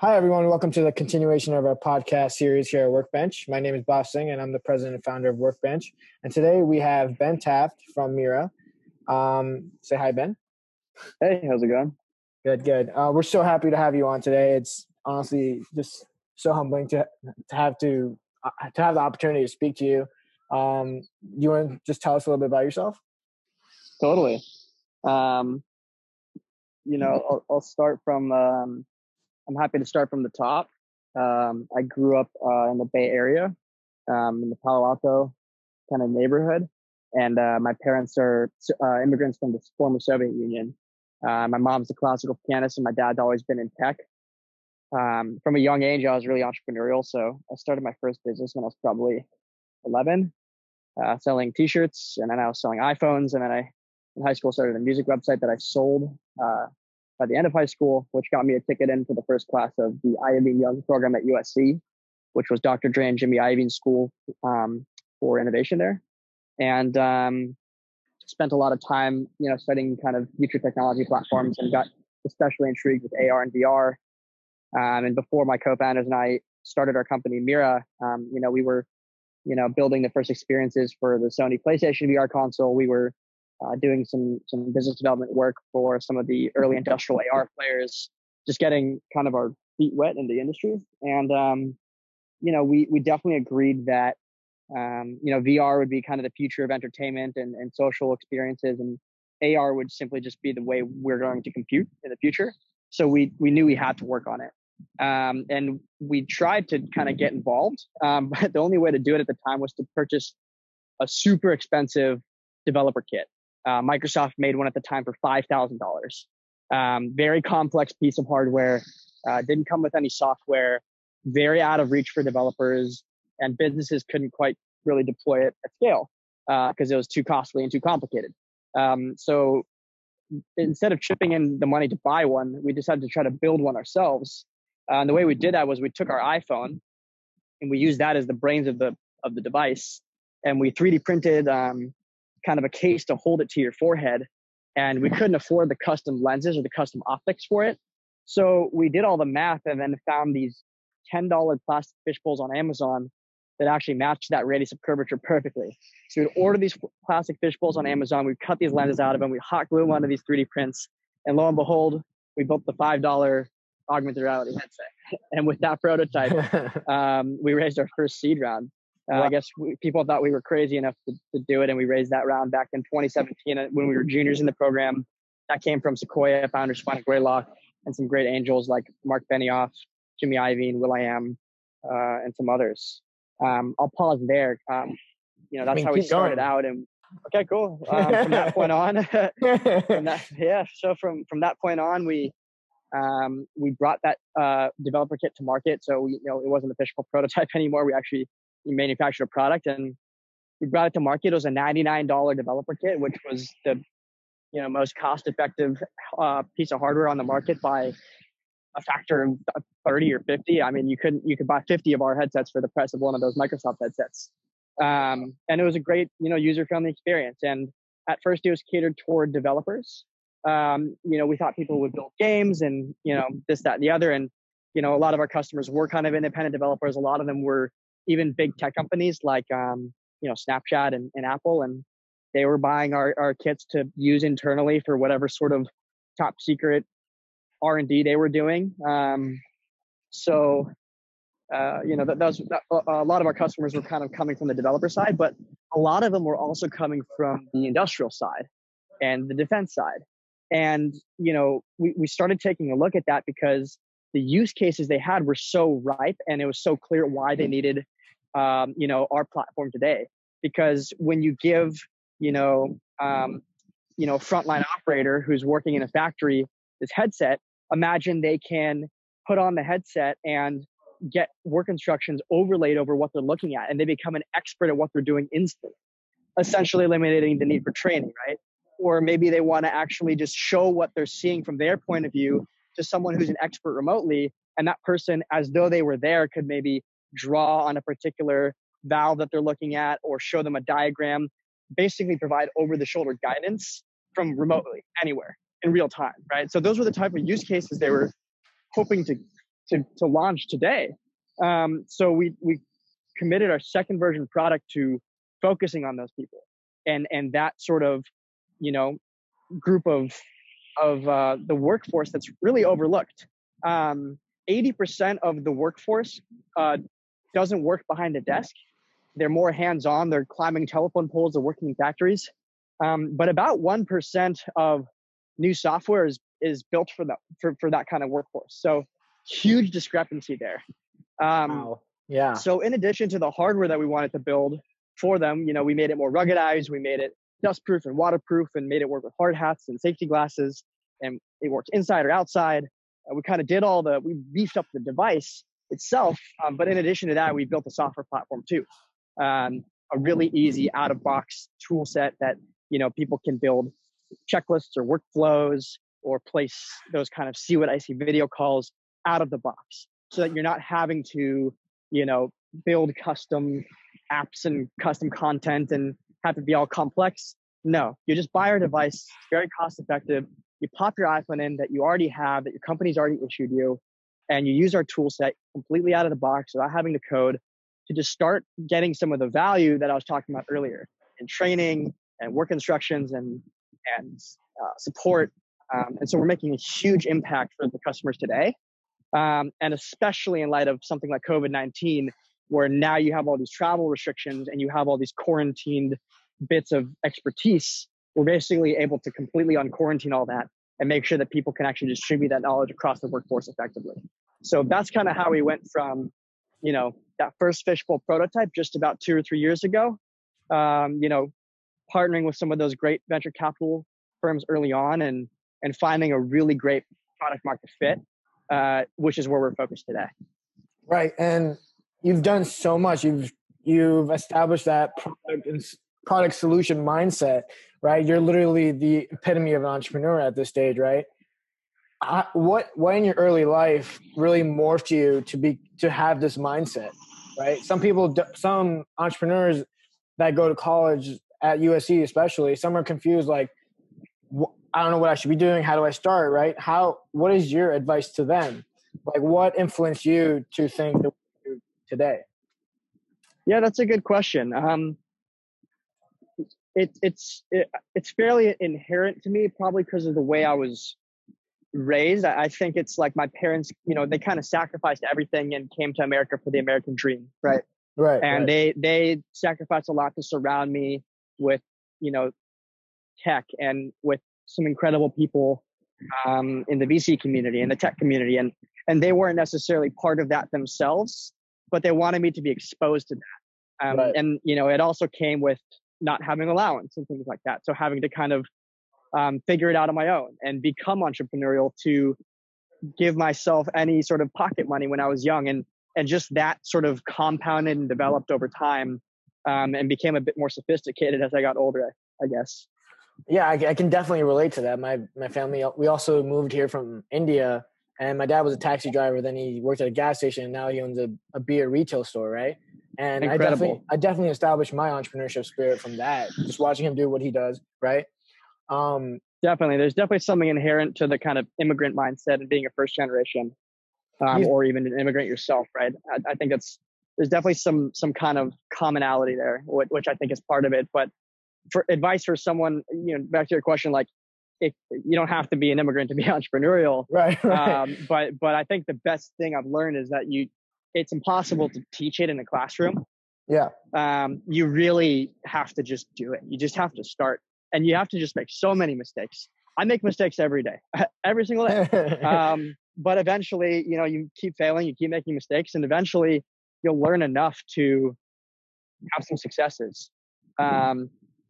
Hi, everyone. Welcome to the continuation of our podcast series here at Workbench. My name is Bhav Singh, and I'm the president and founder of Workbench. And today we have Ben Taft from Mira. Say hi, Ben. Hey, how's it going? Good, good. We're so happy to have you on today. It's honestly just so humbling to have the opportunity to speak to you. You want to just tell us a little bit about yourself? Totally. I'll start from... I'm happy to start from the top. I grew up in the Bay Area, in the Palo Alto kind of neighborhood. And my parents are immigrants from the former Soviet Union. My mom's a classical pianist and my dad's always been in tech. From a young age, I was really entrepreneurial. So I started my first business when I was probably 11, selling t-shirts. And then I was selling iPhones. And then I, in high school, started a music website that I sold by the end of high school, which got me a ticket in for the first class of the Ivy Young program at USC, which was Dr. Dre and Jimmy Iovine school for innovation there. And spent a lot of time, studying kind of future technology platforms and got especially intrigued with AR and VR. And before my co-founders and I started our company, Mira, we were, building the first experiences for the Sony PlayStation VR console. We were doing some business development work for some of the early industrial AR players, just getting kind of our feet wet in the industry. And, we definitely agreed that, VR would be kind of the future of entertainment and social experiences, and AR would simply just be the way we're going to compute in the future. So we knew we had to work on it. And we tried to kind of get involved, but the only way to do it at the time was to purchase a super expensive developer kit. Microsoft made one at the time for $5,000. Very complex piece of hardware, didn't come with any software, very out of reach for developers, and businesses couldn't quite really deploy it at scale because it was too costly and too complicated. So instead of chipping in the money to buy one, we decided to try to build one ourselves. And the way we did that was we took our iPhone and we used that as the brains of the device, and we 3D printed kind of a case to hold it to your forehead, and we couldn't afford the custom lenses or the custom optics for it. So we did all the math and then found these $10 plastic fish bowls on Amazon that actually matched that radius of curvature perfectly. So we'd order these plastic fish bowls on Amazon, we'd cut these lenses out of them, we hot glue them onto these 3D prints, and lo and behold, we built the $5 augmented reality headset. And with that prototype, we raised our first seed round. Wow. I guess people thought we were crazy enough to do it, and we raised that round back in 2017 when we were juniors in the program. That came from Sequoia, Founders Fund, Greylock, and some great angels like Mark Benioff, Jimmy Iovine, Will.i.am, and some others. I'll pause there. That's how we started out. And okay, cool. From that point on, from that point on, we brought that developer kit to market. So it wasn't a fishbowl prototype anymore. We actually manufactured a product and we brought it to market. It was a $99 developer kit, which was the most cost-effective piece of hardware on the market by a factor of 30 or 50. I mean, you could buy 50 of our headsets for the price of one of those Microsoft headsets. And it was a great, user-friendly experience. And at first, it was catered toward developers. We thought people would build games and this, that, and the other. And a lot of our customers were kind of independent developers. A lot of them were even big tech companies like, Snapchat and Apple, and they were buying our kits to use internally for whatever sort of top secret R&D they were doing. A lot of our customers were kind of coming from the developer side, but a lot of them were also coming from the industrial side and the defense side. And, we started taking a look at that because the use cases they had were so ripe, and it was so clear why they needed, our platform today. Because when you give, a frontline operator who's working in a factory this headset, imagine they can put on the headset and get work instructions overlaid over what they're looking at, and they become an expert at what they're doing instantly, essentially eliminating the need for training, right? Or maybe they want to actually just show what they're seeing from their point of view to someone who's an expert remotely, and that person, as though they were there, could maybe draw on a particular valve that they're looking at or show them a diagram, basically provide over-the-shoulder guidance from remotely, anywhere, in real time, right? So those were the type of use cases they were hoping to to launch today. So we committed our second version product to focusing on those people and that sort of, you know, group of the workforce that's really overlooked. 80% of the workforce doesn't work behind a desk. They're more hands-on. They're climbing telephone poles. They're working in factories. But about 1% of new software is built for that kind of workforce. So huge discrepancy there. Wow. Yeah. So in addition to the hardware that we wanted to build for them, you know, we made it more ruggedized. We made it dustproof and waterproof and made it work with hard hats and safety glasses. And it worked inside or outside. We kind of did all the, we beefed up the device itself. But in addition to that, we built a software platform too. A really easy out of box tool set that, you know, people can build checklists or workflows or place those kind of see what I see video calls out of the box so that you're not having to, you know, build custom apps and custom content and have to be all complex. No, you just buy our device. It's very cost effective. You pop your iPhone in that you already have, that your company's already issued you, and you use our tool set completely out of the box without having to code to just start getting some of the value that I was talking about earlier in training and work instructions and support. And so we're making a huge impact for the customers today. And especially in light of something like COVID-19, where now you have all these travel restrictions and you have all these quarantined bits of expertise, we're basically able to completely unquarantine all that and make sure that people can actually distribute that knowledge across the workforce effectively. So that's kind of how we went from, you know, that first fishbowl prototype just about 2 or 3 years ago, you know, partnering with some of those great venture capital firms early on and finding a really great product market fit, which is where we're focused today. Right. And you've done so much. You've established that product solution mindset, right? You're literally the epitome of an entrepreneur at this stage, right? What in your early life really morphed you to have this mindset, right? Some entrepreneurs that go to college at USC, especially, some are confused, like, I don't know what I should be doing. How do I start, right? What is your advice to them? Like, what influenced you to think that we do today? Yeah, that's a good question. It's fairly inherent to me, probably because of the way I was raised. I think it's like my parents, you know, they kind of sacrificed everything and came to America for the American dream, right? Right. And they sacrificed a lot to surround me with, you know, tech and with some incredible people in the VC community and the tech community. And they weren't necessarily part of that themselves, but they wanted me to be exposed to that. Right. And, you know, it also came with not having allowance and things like that. So having to kind of figure it out on my own and become entrepreneurial to give myself any sort of pocket money when I was young. And just that sort of compounded and developed over time and became a bit more sophisticated as I got older, I guess. Yeah, I can definitely relate to that. My family, we also moved here from India, and my dad was a taxi driver. Then he worked at a gas station, and now he owns a beer retail store, right? And I definitely established my entrepreneurship spirit from that, just watching him do what he does, right? Definitely. There's definitely something inherent to the kind of immigrant mindset and being a first generation or even an immigrant yourself, right? I think there's definitely some kind of commonality there, which I think is part of it. But for advice for someone, you know, back to your question, like, you don't have to be an immigrant to be entrepreneurial, right. But I think the best thing I've learned is that it's impossible to teach it in a classroom. Yeah. You really have to just do it. You just have to start, and you have to just make so many mistakes. I make mistakes every day, every single day. But eventually, you know, you keep failing, you keep making mistakes, and eventually you'll learn enough to have some successes.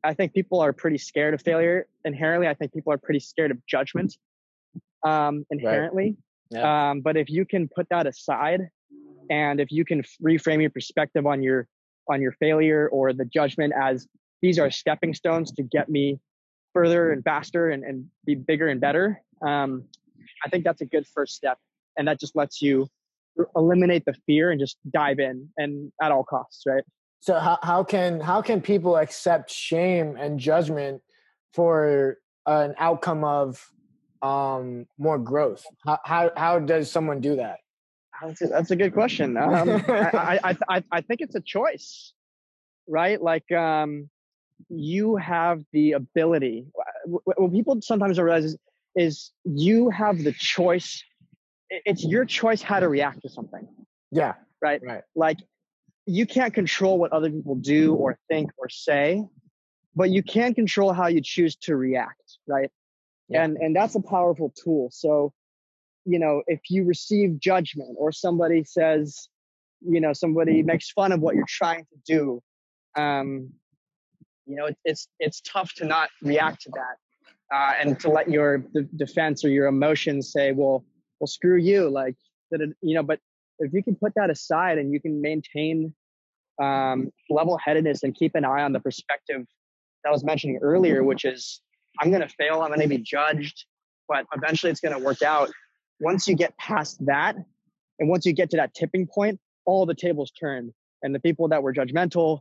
I think people are pretty scared of failure inherently. I think people are pretty scared of judgment inherently. Right. Yeah. But if you can put that aside, and if you can reframe your perspective on your failure or the judgment as these are stepping stones to get me further and faster and be bigger and better, I think that's a good first step. And that just lets you eliminate the fear and just dive in and at all costs, right? So how can people accept shame and judgment for an outcome of more growth? How does someone do that? That's a good question. I think it's a choice, right? Like, you have the ability. What people sometimes don't realize is you have the choice. It's your choice how to react to something. Yeah. Right. Right. Like, you can't control what other people do or think or say, but you can control how you choose to react. Right. Yeah. And that's a powerful tool. So, you know, if you receive judgment or somebody says, you know, somebody makes fun of what you're trying to do, you know, it's tough to not react to that, and to let your defense or your emotions say, well, screw you, like, you know. But if you can put that aside and you can maintain level-headedness and keep an eye on the perspective that I was mentioning earlier, which is, I'm going to fail, I'm going to be judged, but eventually it's going to work out. Once you get past that, and once you get to that tipping point, all the tables turn, and the people that were judgmental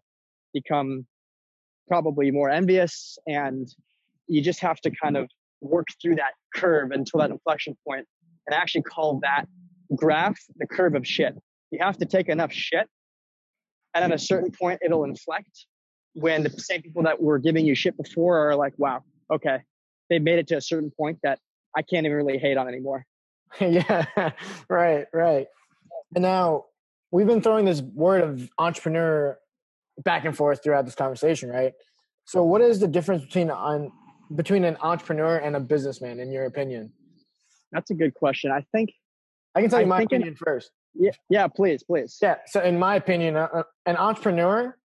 become probably more envious, and you just have to kind of work through that curve until that inflection point, and I actually call that graph the curve of shit. You have to take enough shit, and at a certain point, it'll inflect when the same people that were giving you shit before are like, wow, okay, they made it to a certain point that I can't even really hate on anymore. Yeah, right, right. And now we've been throwing this word of entrepreneur back and forth throughout this conversation, right? So what is the difference between an entrepreneur and a businessman, in your opinion? That's a good question. I think I can tell you my opinion first. Yeah, please. Yeah, so in my opinion, an entrepreneur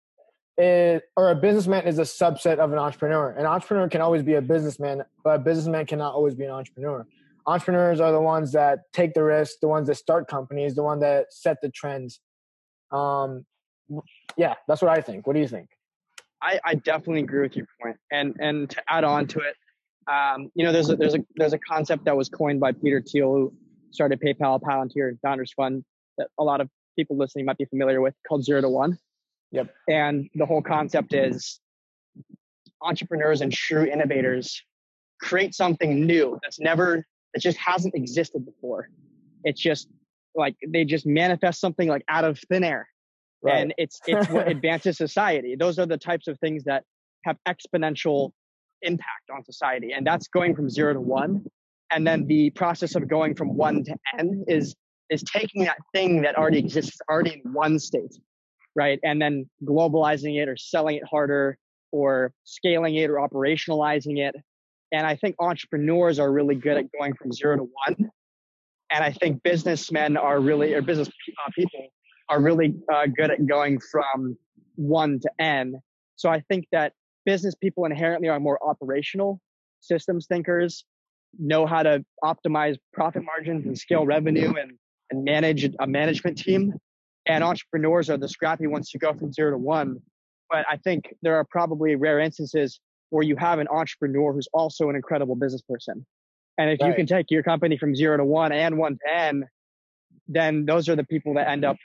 or a businessman is a subset of an entrepreneur. An entrepreneur can always be a businessman, but a businessman cannot always be an entrepreneur. Entrepreneurs are the ones that take the risk, the ones that start companies, the one that set the trends. Yeah, that's what I think. What do you think? I definitely agree with your point. And to add on to it, you know, there's a concept that was coined by Peter Thiel, who started PayPal, Palantir, and Founders Fund, that a lot of people listening might be familiar with, called 0 to 1. Yep. And the whole concept is entrepreneurs and true innovators create something new that just hasn't existed before. It's just like they just manifest something like out of thin air, right? And it's what advances society. Those are the types of things that have exponential impact on society, and that's going from 0 to 1. And then the process of going from 1 to N is taking that thing that already exists, already in one state, right? And then globalizing it or selling it harder or scaling it or operationalizing it. And I think entrepreneurs are really good at going from 0 to 1. And I think businessmen are really, or business people are really good at going from 1 to N. So I think that business people inherently are more operational, systems thinkers, know how to optimize profit margins and scale revenue and manage a management team. And entrepreneurs are the scrappy ones who go from 0 to 1. But I think there are probably rare instances where you have an entrepreneur who's also an incredible business person. And if you can take your company from 0 to 1 and 1 to N, then those are the people that end up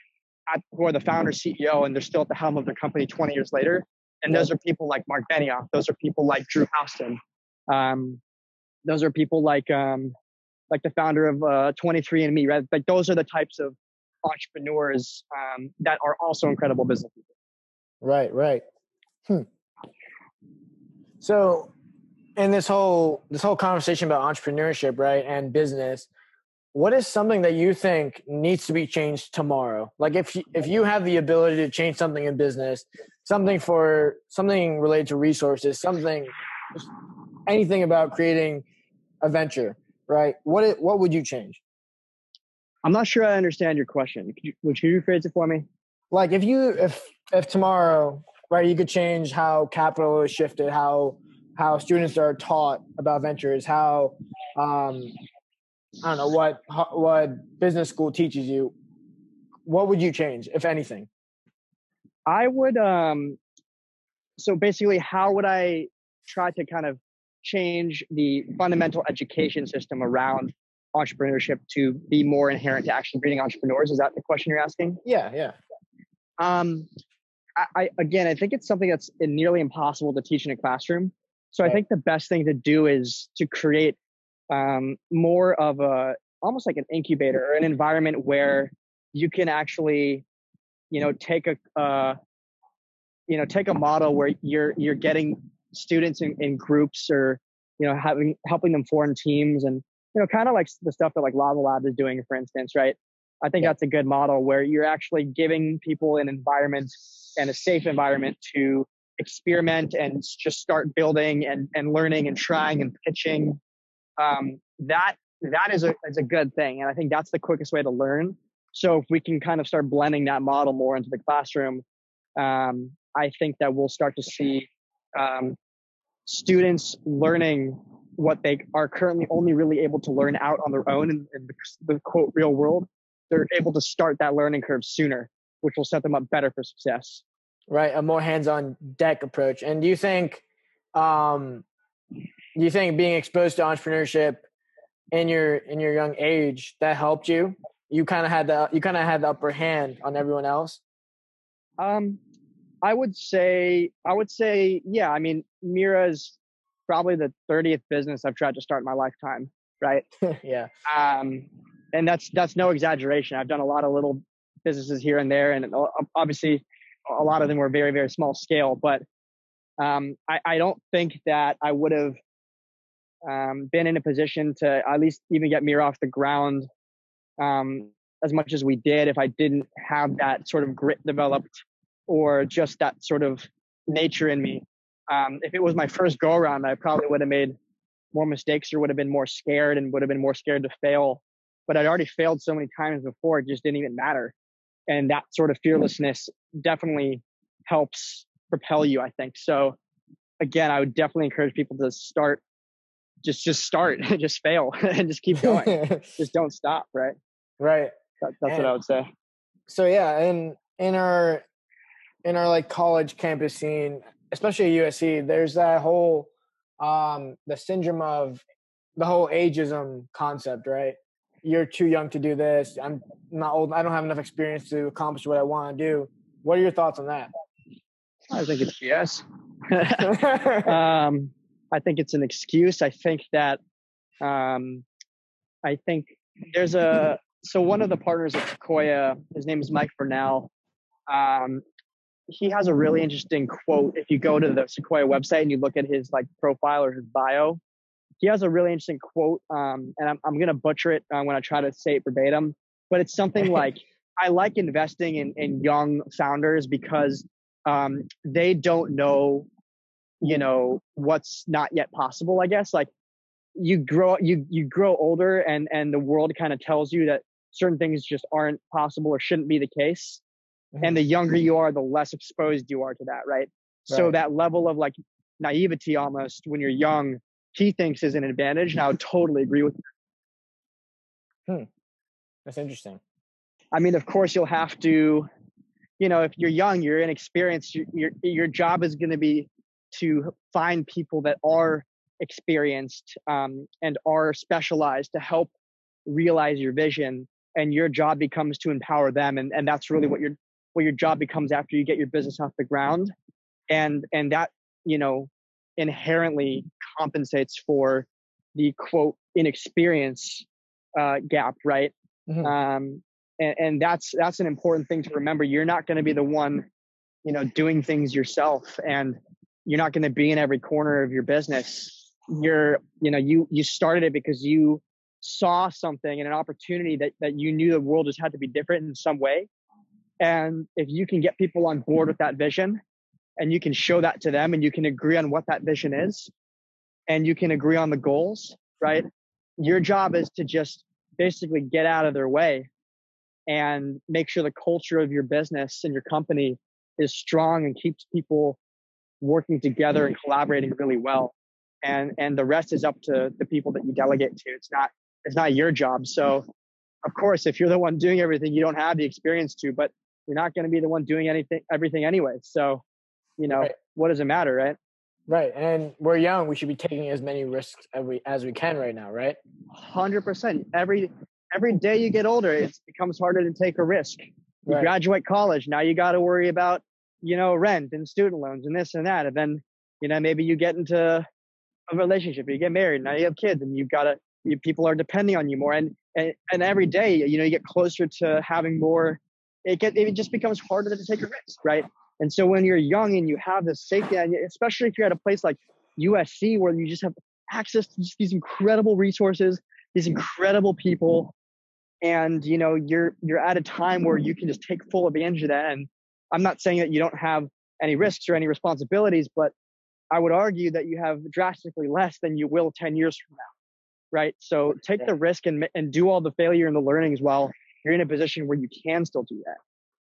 who are the founder, CEO, and they're still at the helm of the company 20 years later. And those are people like Mark Benioff. Those are people like Drew Houston. Those are people like the founder of 23 and Me. Right? Like, those are the types of entrepreneurs that are also incredible business people. Right, right. So in this whole conversation about entrepreneurship, right, and business, what is something that you think needs to be changed tomorrow? Like, if you have the ability to change something in business, something related to resources, anything about creating a venture, right? What would you change? I'm not sure I understand your question. Would you rephrase it for me? Like, if tomorrow, right, you could change how capital is shifted, how students are taught about ventures, how I don't know what business school teaches you. What would you change, if anything? I would. So basically, how would I try to kind of change the fundamental education system around entrepreneurship to be more inherent to actually breeding entrepreneurs? Is that the question you're asking? Yeah. I think it's something that's nearly impossible to teach in a classroom. So I think the best thing to do is to create more of almost like an incubator or an environment where you can actually, take a model where you're getting students in groups, or, helping them form teams, and, kind of like the stuff that like Lava Lab is doing, for instance, right? I think that's a good model where you're actually giving people an environment and a safe environment to experiment and just start building and learning and trying and pitching. That is a good thing. And I think that's the quickest way to learn. So if we can kind of start blending that model more into the classroom, I think that we'll start to see students learning what they are currently only really able to learn out on their own in the quote real world. They're able to start that learning curve sooner, which will set them up better for success. Right. A more hands-on deck approach. And do you think being exposed to entrepreneurship in your young age, that helped you? You kind of had the upper hand on everyone else. I would say, yeah. I mean, Mira's probably the 30th business I've tried to start in my lifetime. Right. Yeah. And that's no exaggeration. I've done a lot of little businesses here and there. And obviously a lot of them were very, very small scale, but, I don't think that I would have, been in a position to at least even get Mira off the ground, as much as we did, if I didn't have that sort of grit developed, or just that sort of nature in me. If it was my first go around, I probably would have made more mistakes, or would have been more scared, and would have been more scared to fail. But I'd already failed so many times before, it just didn't even matter. And that sort of fearlessness definitely helps propel you, I think. So again, I would definitely encourage people to start, just start, just fail, and just keep going. Just don't stop, right? Right. That's what I would say. So yeah, in our like college campus scene, especially at USC, there's that whole, the syndrome of the whole ageism concept, right? You're too young to do this. I'm not old. I don't have enough experience to accomplish what I want to do. What are your thoughts on that? I think it's BS. I think it's an excuse. I think that, I think there's so one of the partners at Sequoia, his name is Mike Fernell. He has a really interesting quote. If you go to the Sequoia website and you look at his like profile or his bio, he has a really interesting quote. And I'm going to butcher it when I try to say it verbatim, but it's something like, I like investing in young founders because they don't know, what's not yet possible, I guess. Like you grow older and the world kind of tells you that certain things just aren't possible or shouldn't be the case. And the younger you are, the less exposed you are to that, right? So that level of like naivety almost when you're young, he thinks is an advantage. And I would totally agree with that. That's interesting. I mean, of course you'll have to, if you're young, you're inexperienced, your job is going to be to find people that are experienced and are specialized to help realize your vision. And your job becomes to empower them. And that's really what your job becomes after you get your business off the ground. And that, inherently compensates for the quote inexperience gap, right? Mm-hmm. And that's an important thing to remember. You're not going to be the one, doing things yourself, and you're not going to be in every corner of your business. You started it because you saw something and an opportunity that you knew the world just had to be different in some way. And if you can get people on board with that vision, and you can show that to them, and you can agree on what that vision is, and you can agree on the goals, right? Your job is to just basically get out of their way and make sure the culture of your business and your company is strong and keeps people working together and collaborating really well. And the rest is up to the people that you delegate to. It's not your job. So of course, if you're the one doing everything, you don't have the experience to, but you're not going to be the one doing everything anyway. So, right. What does it matter? Right. Right. And we're young. We should be taking as many risks as we can right now. Right. 100%. Every day you get older, it becomes harder to take a risk. You graduate college. Now you got to worry about, rent and student loans and this and that. And then, maybe you get into a relationship, you get married, now you have kids, and people are depending on you more. And And every day, you get closer to having more. It just becomes harder to take a risk, right? And so when you're young and you have this safety, and especially if you're at a place like USC where you just have access to just these incredible resources, these incredible people, and you're at a time where you can just take full advantage of that. And I'm not saying that you don't have any risks or any responsibilities, but I would argue that you have drastically less than you will 10 years from now, right? So take the risk and do all the failure and the learnings while you're in a position where you can still do that.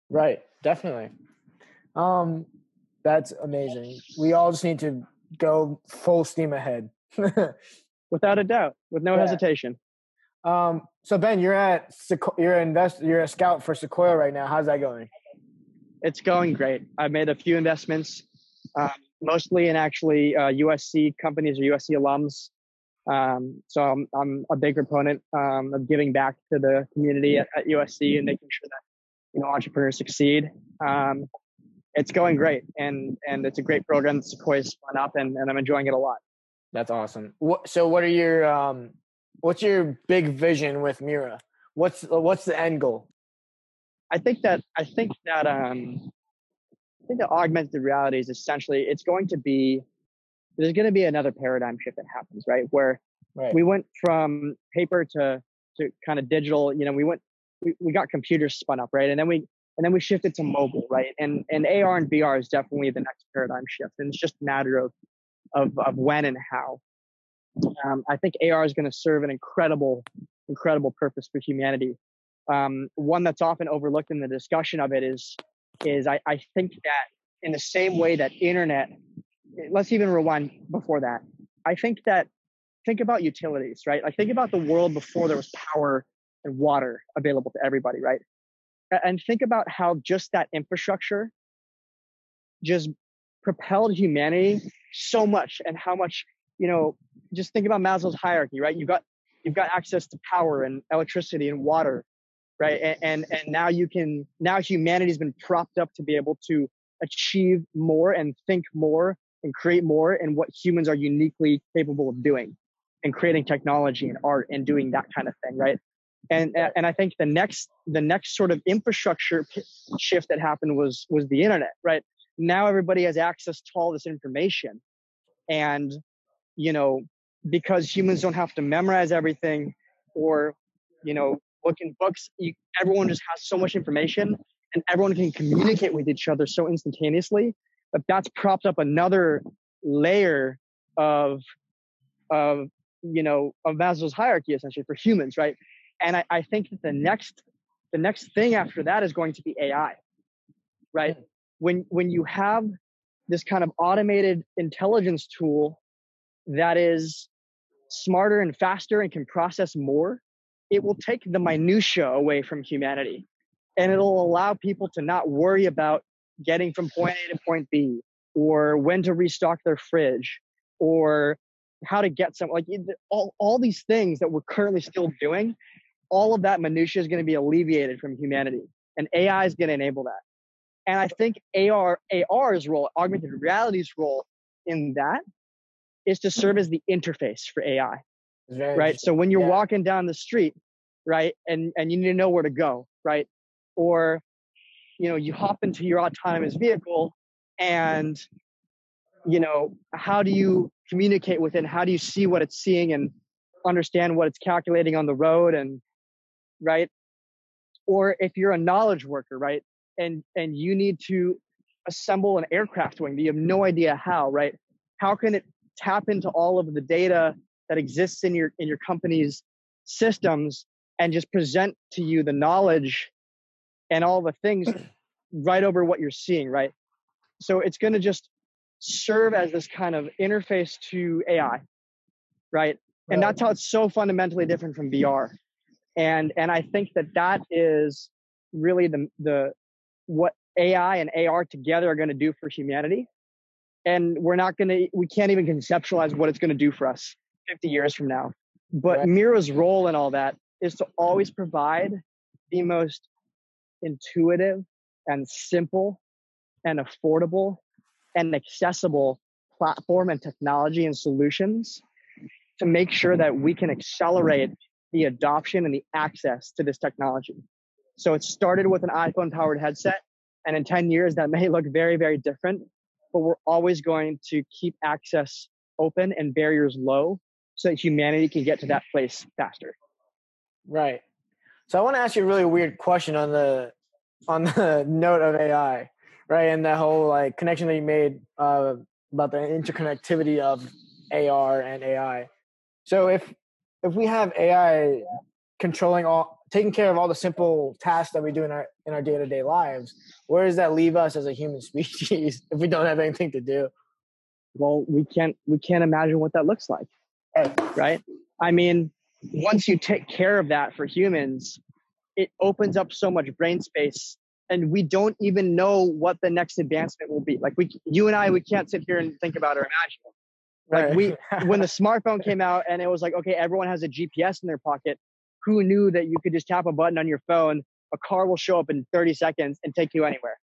Right, definitely. That's amazing. We all just need to go full steam ahead. Without a doubt, with no hesitation. So Ben, you're a scout for Sequoia right now. How's that going? It's going great. I've made a few investments, mostly in actually USC companies or USC alums. So I'm a big proponent of giving back to the community at USC and making sure that entrepreneurs succeed. It's going great, and it's a great program that Sequoia's spun up, and I'm enjoying it a lot. That's awesome. So what are your what's your big vision with Mira? What's the end goal? I think that augmented reality is essentially, there's going to be another paradigm shift that happens, right? Where we went from paper to kind of digital, we got computers spun up, right? And then we shifted to mobile, right? And AR and VR is definitely the next paradigm shift. And it's just a matter of when and how. I think AR is going to serve an incredible purpose for humanity. One that's often overlooked in the discussion of it is I think that in the same way that internet, let's even rewind before that. Think about utilities, right? Like, think about the world before there was power and water available to everybody, right? And think about how just that infrastructure just propelled humanity so much, and how much, just think about Maslow's hierarchy, right? You've got access to power and electricity and water, right? And now humanity's been propped up to be able to achieve more and think more and create more, and what humans are uniquely capable of doing, and creating technology and art and doing that kind of thing, right? And I think the next sort of infrastructure shift that happened was the internet, right? Now everybody has access to all this information, and because humans don't have to memorize everything or look in books, everyone just has so much information, and everyone can communicate with each other so instantaneously. But that's propped up another layer of Maslow's hierarchy, essentially, for humans, right? And I think that the next thing after that is going to be AI, right? When you have this kind of automated intelligence tool that is smarter and faster and can process more, it will take the minutia away from humanity, and it'll allow people to not worry about getting from point A to point B, or when to restock their fridge, or how to get some, all these things that we're currently still doing. All of that minutia is going to be alleviated from humanity, and AI is going to enable that. And I think AR's role, augmented reality's role in that, is to serve as the interface for AI, right? So when you're walking down the street, right, and you need to know where to go, right? Or, you hop into your autonomous vehicle, and, how do you communicate with it? And how do you see what it's seeing and understand what it's calculating on the road? And right. Or if you're a knowledge worker, right, and you need to assemble an aircraft wing, you have no idea how, right? How can it tap into all of the data that exists in your company's systems and just present to you the knowledge and all the things right over what you're seeing, right? So it's going to just serve as this kind of interface to AI, right? And that's how it's so fundamentally different from VR. And I think that is really the what AI and AR together are going to do for humanity. And we can't even conceptualize what it's going to do for us 50 years from now. But Mira's role in all that is to always provide the most intuitive and simple and affordable and accessible platform and technology and solutions to make sure that we can accelerate the adoption and the access to this technology. So it started with an iPhone-powered headset, and in 10 years, that may look very, very different, but we're always going to keep access open and barriers low so that humanity can get to that place faster. Right. So I want to ask you a really weird question on the note of AI, right? And that whole like connection that you made about the interconnectivity of AR and AI. So if we have AI controlling taking care of all the simple tasks that we do in our day-to-day lives, where does that leave us as a human species if we don't have anything to do? Well, we can't imagine what that looks like, right? I mean, once you take care of that for humans, it opens up so much brain space, and we don't even know what the next advancement will be. Like you and I, we can't sit here and think about or imagine it. Like when the smartphone came out and it was like, okay, everyone has a GPS in their pocket. Who knew that you could just tap a button on your phone, a car will show up in 30 seconds and take you anywhere.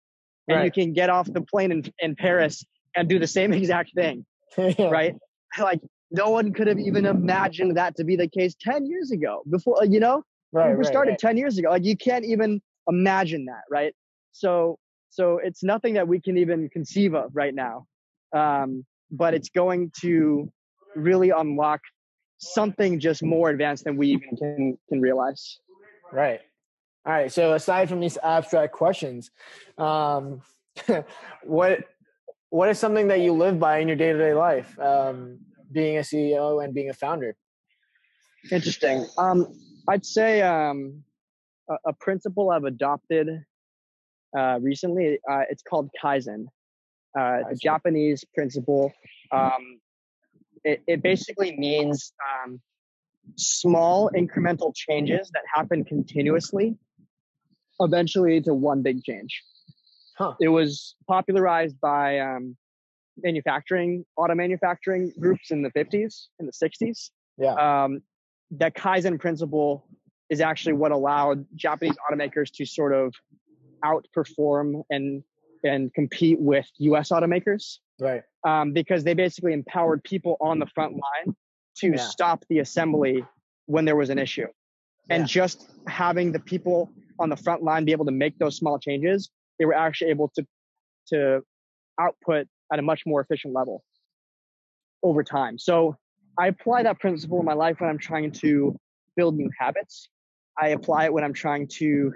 And you can get off the plane in Paris and do the same exact thing, right? Like no one could have even imagined that to be the case 10 years ago before, you know, we started 10 years ago. Like you can't even imagine that, right? So it's nothing that we can even conceive of right now. But it's going to really unlock something just more advanced than we even can realize. Right. All right. So aside from these abstract questions, what is something that you live by in your day-to-day life, being a CEO and being a founder? Interesting. I'd say a principle I've adopted recently, it's called Kaizen. The Japanese principle. It basically means small incremental changes that happen continuously, eventually to one big change. Huh. It was popularized by auto manufacturing groups in the 50s, in the 60s. Yeah. That Kaizen principle is actually what allowed Japanese automakers to sort of outperform and compete with US automakers. Right. Because they basically empowered people on the front line to stop the assembly when there was an issue. And just having the people on the front line be able to make those small changes, they were actually able to output at a much more efficient level over time. So I apply that principle in my life when I'm trying to build new habits. I apply it when I'm trying to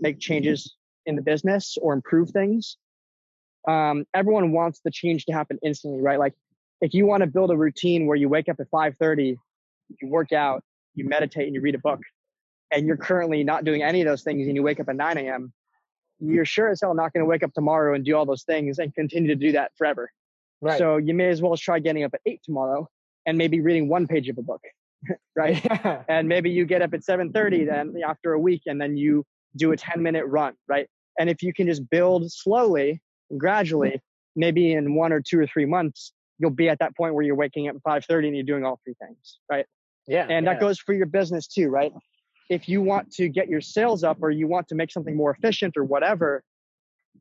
make changes in the business or improve things. Everyone wants the change to happen instantly, right? Like if you want to build a routine where you wake up at 5:30, you work out, you meditate, and you read a book, and you're currently not doing any of those things, and you wake up at 9 a.m., you're sure as hell not going to wake up tomorrow and do all those things and continue to do that forever. Right. So you may as well try getting up at 8 tomorrow and maybe reading one page of a book, right? Yeah. And maybe you get up at 7:30 then after a week, and then you do a 10-minute run, right? And if you can just build slowly and gradually, maybe in 1 or 2 or 3 months, you'll be at that point where you're waking up at 5:30 and you're doing all three things, right? Yeah. And that goes for your business too, right? If you want to get your sales up or you want to make something more efficient or whatever,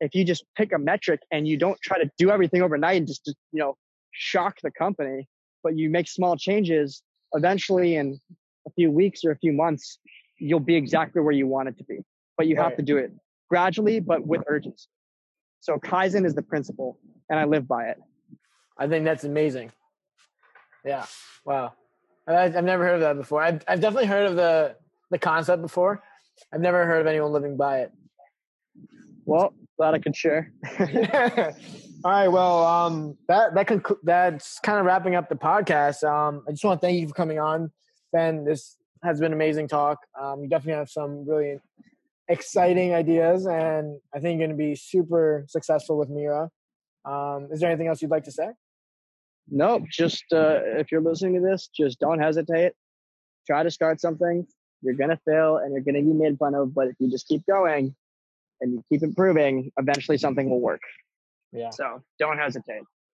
if you just pick a metric and you don't try to do everything overnight and just, you know, shock the company, but you make small changes, eventually in a few weeks or a few months, you'll be exactly where you want it to be. But you have to do it gradually, but with urgency. So Kaizen is the principle, and I live by it. I think that's amazing. Yeah. Wow. I've never heard of that before. I've definitely heard of the concept before. I've never heard of anyone living by it. Well, glad I could share. All right. Well, that's kind of wrapping up the podcast. I just want to thank you for coming on, Ben. This has been an amazing talk. You definitely have some really exciting ideas, and I think you're going to be super successful with Mira. Is there anything else you'd like to say? Nope. Just if you're listening to this, just don't hesitate. Try to start something. You're going to fail and you're going to be made fun of, but if you just keep going and you keep improving, eventually something will work. Yeah. So don't hesitate.